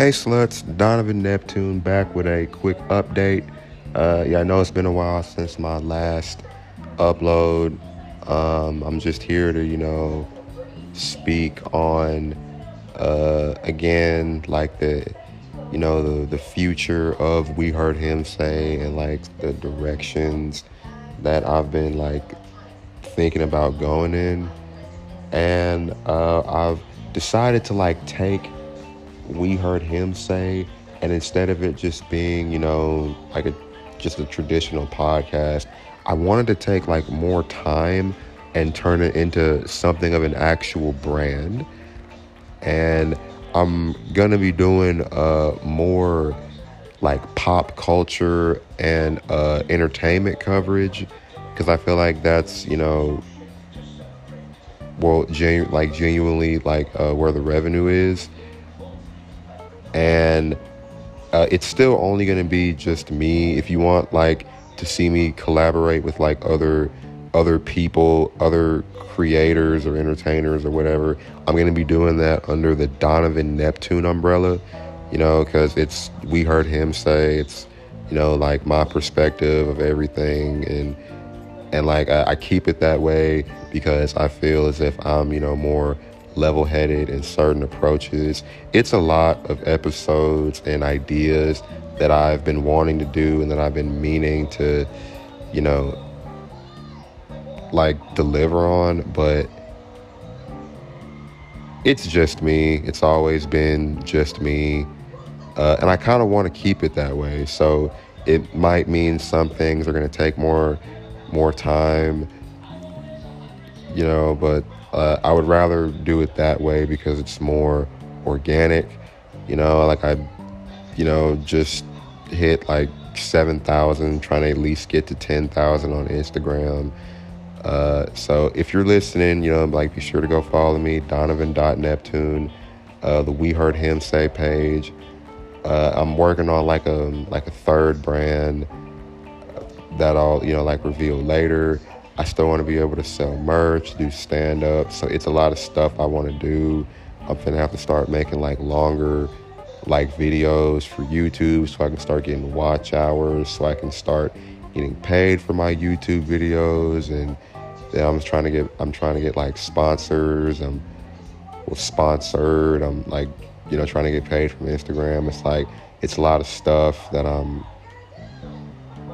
Hey Sluts, Donovan Neptune back with a quick update. I know it's been a while since my last upload. I'm just here to, speak on, again, like the future of We Heard Him Say and like the directions that I've been like thinking about going in. And I've decided to like take We Heard Him Say, and instead of it just being like just a traditional podcast, I wanted to take like more time and turn it into something of an actual brand. And I'm gonna be doing more like pop culture and entertainment coverage, because I feel like that's genuinely like where the revenue is. And it's still only going to be just me. If you want like to see me collaborate with like other people, other creators or entertainers or whatever, I'm going to be doing that under the Donovan Neptune umbrella, because it's We Heard Him Say. It's like my perspective of everything, and like I keep it that way because I feel as if I'm more level-headed in certain approaches. It's a lot of episodes and ideas that I've been wanting to do and that I've been meaning to deliver on, but it's just me. It's always been just me, and I kind of want to keep it that way. So it might mean some things are going to take more time, but I would rather do it that way because it's more organic. I just hit like 7,000, trying to at least get to 10,000 on Instagram. So if you're listening, be sure to go follow me, Donovan.Neptune, the We Heard Him Say page. I'm working on like a third brand that I'll, reveal later. I still want to be able to sell merch, do stand-up. So it's a lot of stuff I want to do. I'm going to have to start making longer videos for YouTube so I can start getting watch hours, so I can start getting paid for my YouTube videos. And then I'm trying to get sponsors. I'm sponsored. I'm trying to get paid from Instagram. It's a lot of stuff that I'm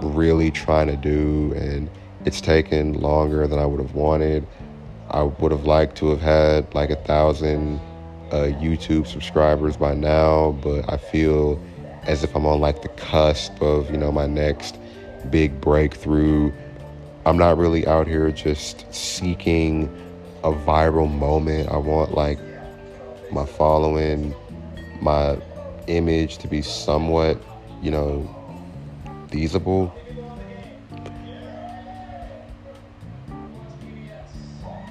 really trying to do, and it's taken longer than I would have wanted. I would have liked to have had 1,000 YouTube subscribers by now, but I feel as if I'm on the cusp of, my next big breakthrough. I'm not really out here just seeking a viral moment. I want my following, my image to be somewhat, feasible.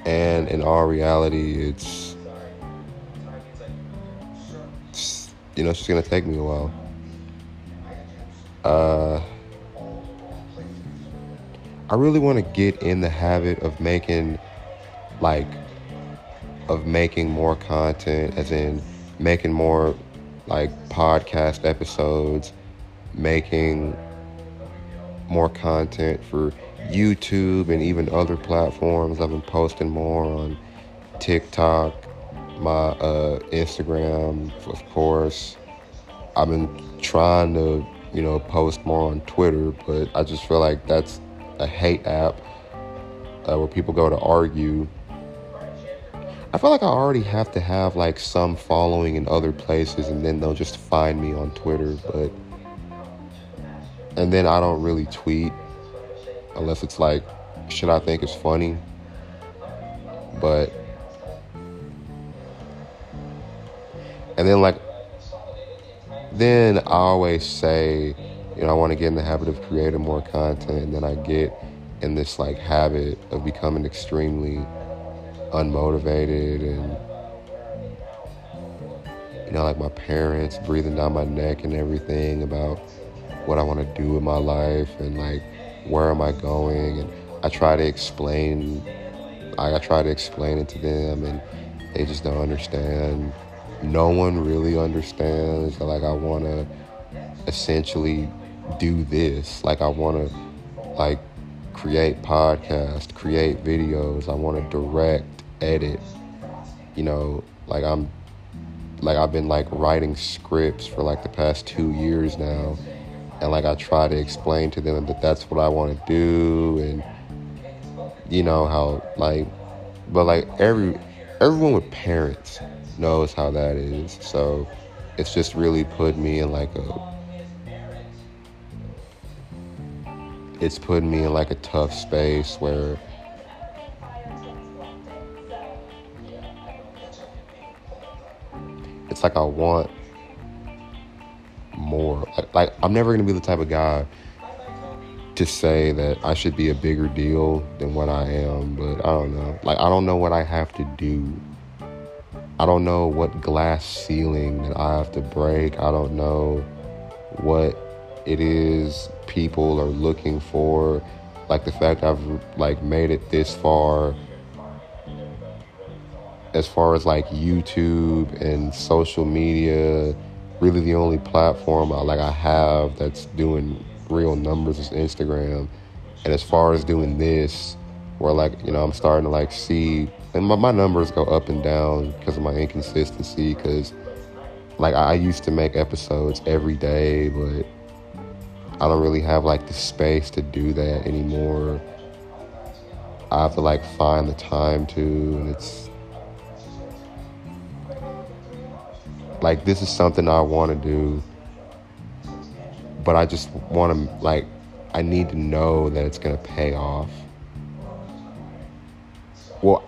And in all reality, it's just going to take me a while. I really want to get in the habit of making more content, as in making more podcast episodes, making more content for YouTube and even other platforms. I've been posting more on TikTok, my Instagram, of course. I've been trying to, post more on Twitter, but I just feel like that's a hate app where people go to argue. I feel like I already have to have some following in other places, and then they'll just find me on Twitter, and then I don't really tweet unless it's shit I think is funny. But and then then I always say, I want to get in the habit of creating more content, and then I get in this habit of becoming extremely unmotivated, and my parents breathing down my neck and everything about what I want to do with my life, and where am I going? And I try to explain it to them, and they just don't understand no one really understands. Like, I want to essentially do this. Like, I want to, like, create podcasts, create videos. I want to direct, edit, you know, like, I've been, like, writing scripts for, like, the past 2 years now. And, like, I try to explain to them that that's what I want to do. And, you know, how, like, but, like, everyone with parents knows how that is. So it's just really put me in, like, a tough space where it's like I want more. Like, I'm never going to be the type of guy to say that I should be a bigger deal than what I am, but I don't know. Like, I don't know what I have to do. I don't know what glass ceiling that I have to break. I don't know what it is people are looking for. Like, the fact I've, like, made it this far as, like, YouTube and social media, really the only platform I have that's doing real numbers is Instagram. And as far as doing this, where, like, you know, I'm starting to, like, see, and my numbers go up and down because of my inconsistency, because, like, I used to make episodes every day, but I don't really have, like, the space to do that anymore. I have to, like, find the time to, and it's like, this is something I want to do, but I just want to, like, I need to know that it's going to pay off. Well,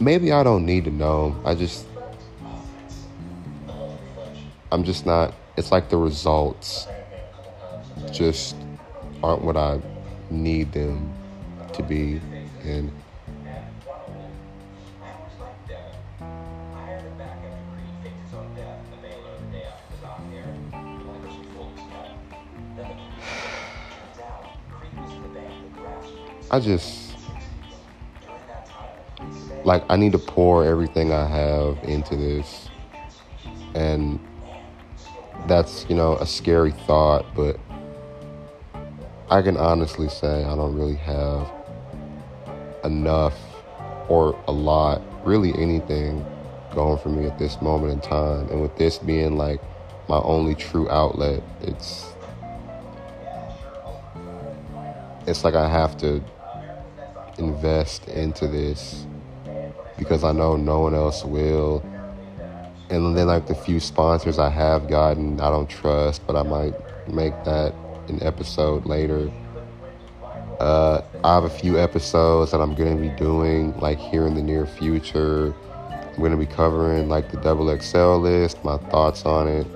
maybe I don't need to know. I'm just not, it's like the results just aren't what I need them to be. And I just, like, I need to pour everything I have into this, and that's, you know, a scary thought, but I can honestly say I don't really have enough or a lot, really anything going for me at this moment in time. And with this being, like, my only true outlet, it's like I have to invest into this because I know no one else will. And then, like, the few sponsors I have gotten, I don't trust, but I might make that an episode later. I have a few episodes that I'm going to be doing, like, here in the near future. I'm going to be covering, like, the Double XL list, my thoughts on it.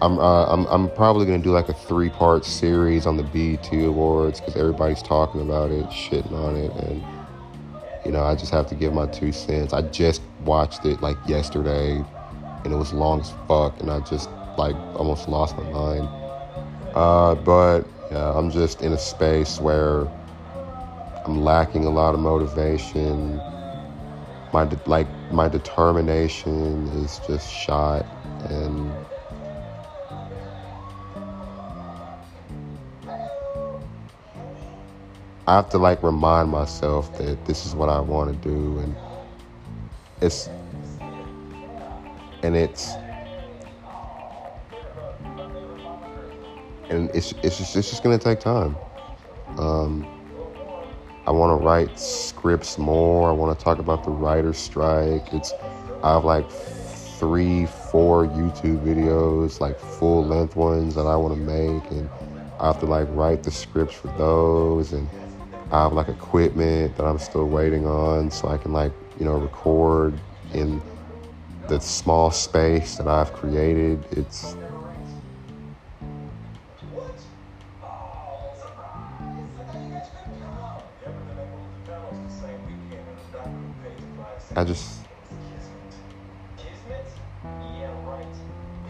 I'm probably going to do, like, a 3-part series on the BET Awards because everybody's talking about it, shitting on it, and, you know, I just have to give my 2 cents. I just watched it, like, yesterday, and it was long as fuck, and I just, like, almost lost my mind. But yeah, I'm just in a space where I'm lacking a lot of motivation. My determination is just shot, and I have to, like, remind myself that this is what I want to do, and it's just gonna take time. I want to write scripts more. I want to talk about the writer's strike. I have, like, 3-4 YouTube videos, like, full length ones that I want to make, and I have to, like, write the scripts for those, and I have, like, equipment that I'm still waiting on so I can, like, you know, record in the small space that I've created.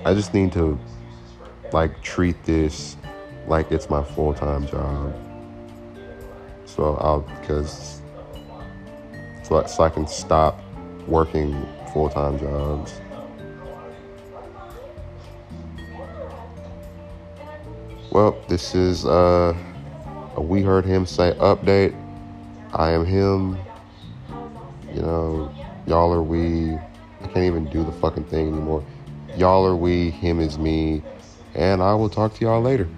I just need to, like, treat this like it's my full-time job. So I can stop working full-time jobs. Well, this is a We Heard Him Say update. I am him. You know, y'all are we. I can't even do the fucking thing anymore. Y'all are we, him is me. And I will talk to y'all later.